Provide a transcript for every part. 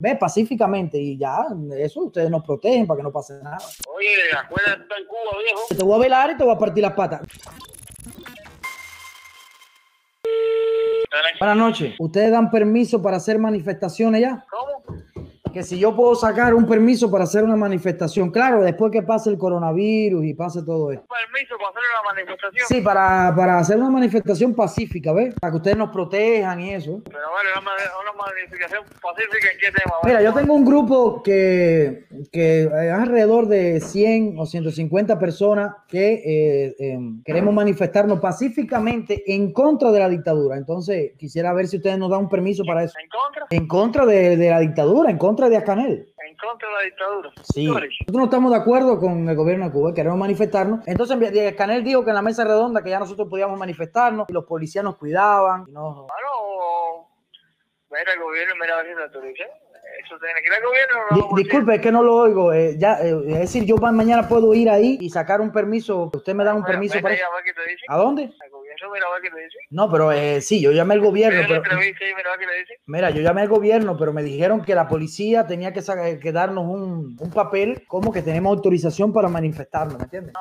ve pacíficamente y ya, eso ustedes nos protegen para que no pase nada. Oye, acuérdate, está en Cuba, viejo. Te voy a velar y te voy a partir las patas. Buenas noches. ¿Ustedes dan permiso para hacer manifestaciones ya? ¿Cómo? Que si yo puedo sacar un permiso para hacer una manifestación, claro, después que pase el coronavirus y pase todo esto. ¿Permiso para hacer una manifestación? Sí, para hacer una manifestación pacífica, ¿ves? Para que ustedes nos protejan y eso. Pero bueno, una manifestación pacífica, ¿en qué tema? Mira, yo tengo un grupo que es alrededor de 100 o 150 personas que queremos manifestarnos pacíficamente en contra de la dictadura. Entonces, quisiera ver si ustedes nos dan un permiso para eso. ¿En contra? En contra de la dictadura, en contra de Díaz-Canel. En contra de la dictadura. Sí. Nosotros no estamos de acuerdo con el gobierno de Cuba, queremos manifestarnos. Entonces Díaz-Canel dijo que en la mesa redonda que ya nosotros podíamos manifestarnos y los policías nos cuidaban. No. Bueno, mira el gobierno, mira la autorización. Eso tiene que ir al gobierno. Disculpe, es que no lo oigo. Es decir, yo mañana puedo ir ahí y sacar un permiso. Usted me da un permiso para eso. ¿A dónde? No, pero sí, yo llamé al gobierno. Mira, yo llamé al gobierno, pero me dijeron que la policía tenía que darnos un papel como que tenemos autorización para manifestarnos, ¿me entiendes? No,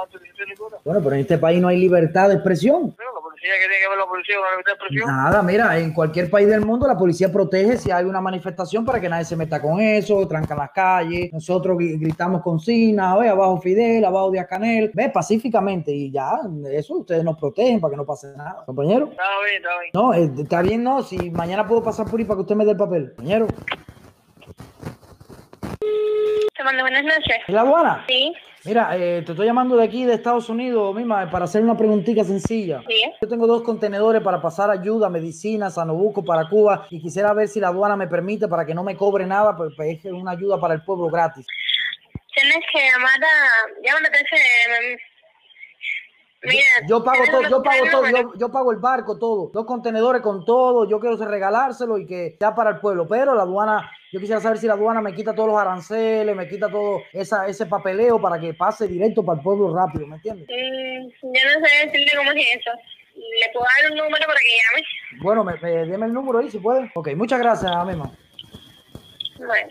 autorización ninguna. Bueno, pero en este país no hay libertad de expresión. Pero la policía, ¿qué tiene que ver la policía con la libertad de expresión? Nada, mira, en cualquier país del mundo la policía protege si hay una manifestación para que nadie se meta con eso, trancan las calles, nosotros gritamos consignas, ve, abajo Fidel, abajo Díaz-Canel, ve, pacíficamente y ya, eso ustedes nos protegen para que no pase nada, compañero. Está bien, está bien. No, está bien, no, si mañana puedo pasar por ahí para que usted me dé el papel, compañero. Te mando buenas noches. ¿Es la buena? Sí. Mira, te estoy llamando de aquí, de Estados Unidos, Mima, para hacer una preguntita sencilla. Sí. Yo tengo 2 contenedores para pasar ayuda, medicina, sanobuco para Cuba y quisiera ver si la aduana me permite para que no me cobre nada, porque es una ayuda para el pueblo gratis. Tienes que llamar a... Llámame a ese... Yo pago el barco, todo, 2 contenedores con todo, yo quiero regalárselo y que sea para el pueblo, pero la aduana, yo quisiera saber si la aduana me quita todos los aranceles, me quita todo ese papeleo para que pase directo para el pueblo rápido, ¿me entiendes? Yo no sé decirle cómo es eso. ¿Le puedo dar un número para que llame? Bueno, deme el número ahí si puede. Ok, muchas gracias, Mima. Bueno.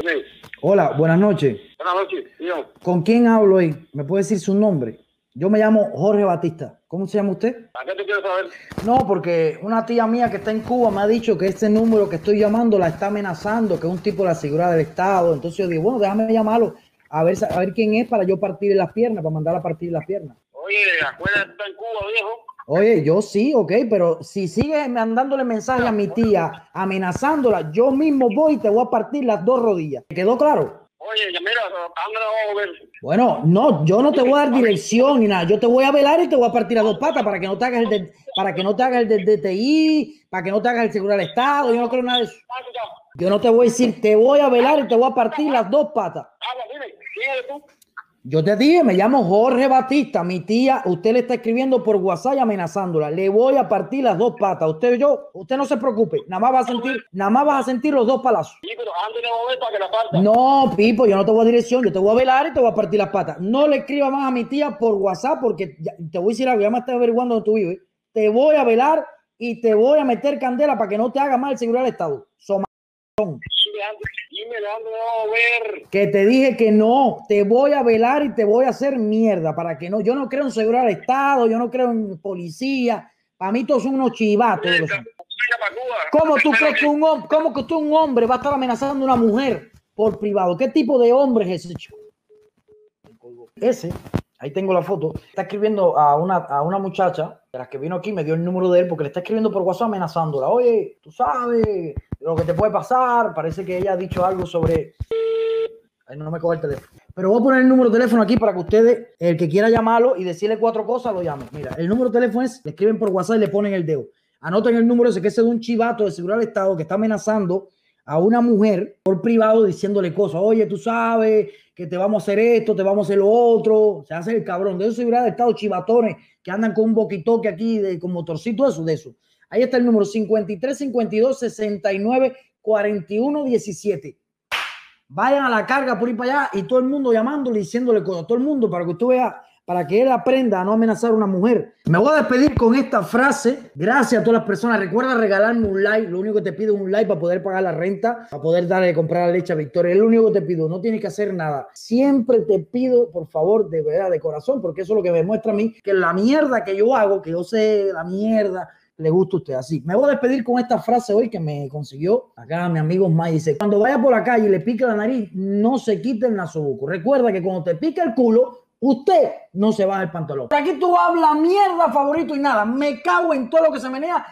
Sí. Hola, buenas noches. Buenas noches, yo. ¿Con quién hablo ahí? ¿Me puede decir su nombre? Yo me llamo Jorge Batista. ¿Cómo se llama usted? ¿A qué te quiero saber? No, porque una tía mía que está en Cuba me ha dicho que este número que estoy llamando la está amenazando, que es un tipo de la seguridad del Estado. Entonces yo digo, bueno, déjame llamarlo a ver quién es para yo partirle las piernas, para mandar a partir las piernas. Oye, acuérdate, está en Cuba, viejo. Oye, yo sí, ok, pero si sigues mandándole mensaje a mi tía, amenazándola, yo mismo voy y te voy a partir las 2 rodillas. ¿Te quedó claro? Oye, ya mira, bueno, no, yo no te voy a dar dirección ni nada. Yo te voy a velar y te voy a partir a 2 patas para que no te hagas el DTI, para que no te hagas el seguro del Estado. Yo no creo nada de eso. Yo no te voy a decir, te voy a velar y te voy a partir las 2 patas. Yo te dije, me llamo Jorge Batista, mi tía, usted le está escribiendo por WhatsApp y amenazándola. Le voy a partir las 2 patas. Usted no se preocupe, nada más vas a sentir los 2 palazos. Sí, pero antes no voy para que la parta. No, Pipo, yo no te voy a dirección, yo te voy a velar y te voy a partir las patas. No le escriba más a mi tía por WhatsApp porque ya, te voy a decir algo, ya me estás averiguando dónde tú vives. Te voy a velar y te voy a meter candela para que no te haga mal el seguro del Estado. Que te dije que no, te voy a velar y te voy a hacer mierda para que no, yo no creo en seguridad del Estado, yo no creo en policía, para mí todos son unos chivatos. ¿Cómo tú crees que un hombre va a estar amenazando a una mujer por privado? ¿Qué tipo de hombre es ese chico? Ese, ahí tengo la foto, está escribiendo a una muchacha, de las que vino aquí, me dio el número de él porque le está escribiendo por WhatsApp amenazándola. Oye, tú sabes lo que te puede pasar, parece que ella ha dicho algo sobre... Ay, no me coge el teléfono. Pero voy a poner el número de teléfono aquí para que ustedes, el que quiera llamarlo y decirle 4 cosas, lo llame. Mira, el número de teléfono es, le escriben por WhatsApp y le ponen el dedo. Anoten el número ese, que es de un chivato de seguridad del Estado que está amenazando a una mujer por privado diciéndole cosas. Oye, tú sabes que te vamos a hacer esto, te vamos a hacer lo otro. Se hace el cabrón. De esos seguridad del Estado, chivatones que andan con un boquitoque aquí, con motorcito, eso. Ahí está el número 53-52-69-41-17. Vayan a la carga por ir para allá y todo el mundo llamándole, diciéndole cosas. Todo el mundo, para que tú veas, para que él aprenda a no amenazar a una mujer. Me voy a despedir con esta frase. Gracias a todas las personas. Recuerda regalarme un like. Lo único que te pido es un like para poder pagar la renta, para poder darle comprar la leche a Victoria. Es lo único que te pido. No tienes que hacer nada. Siempre te pido, por favor, de verdad, de corazón, porque eso es lo que me muestra a mí, que la mierda que yo hago, que yo sé la mierda, le gusta a usted. Así, me voy a despedir con esta frase hoy que me consiguió acá mi amigo May. Dice, cuando vaya por la calle y le pica la nariz, no se quite el nasobuco. Recuerda que cuando te pica el culo, usted no se baja el pantalón. Aquí tú hablas mierda, favorito y nada. Me cago en todo lo que se menea.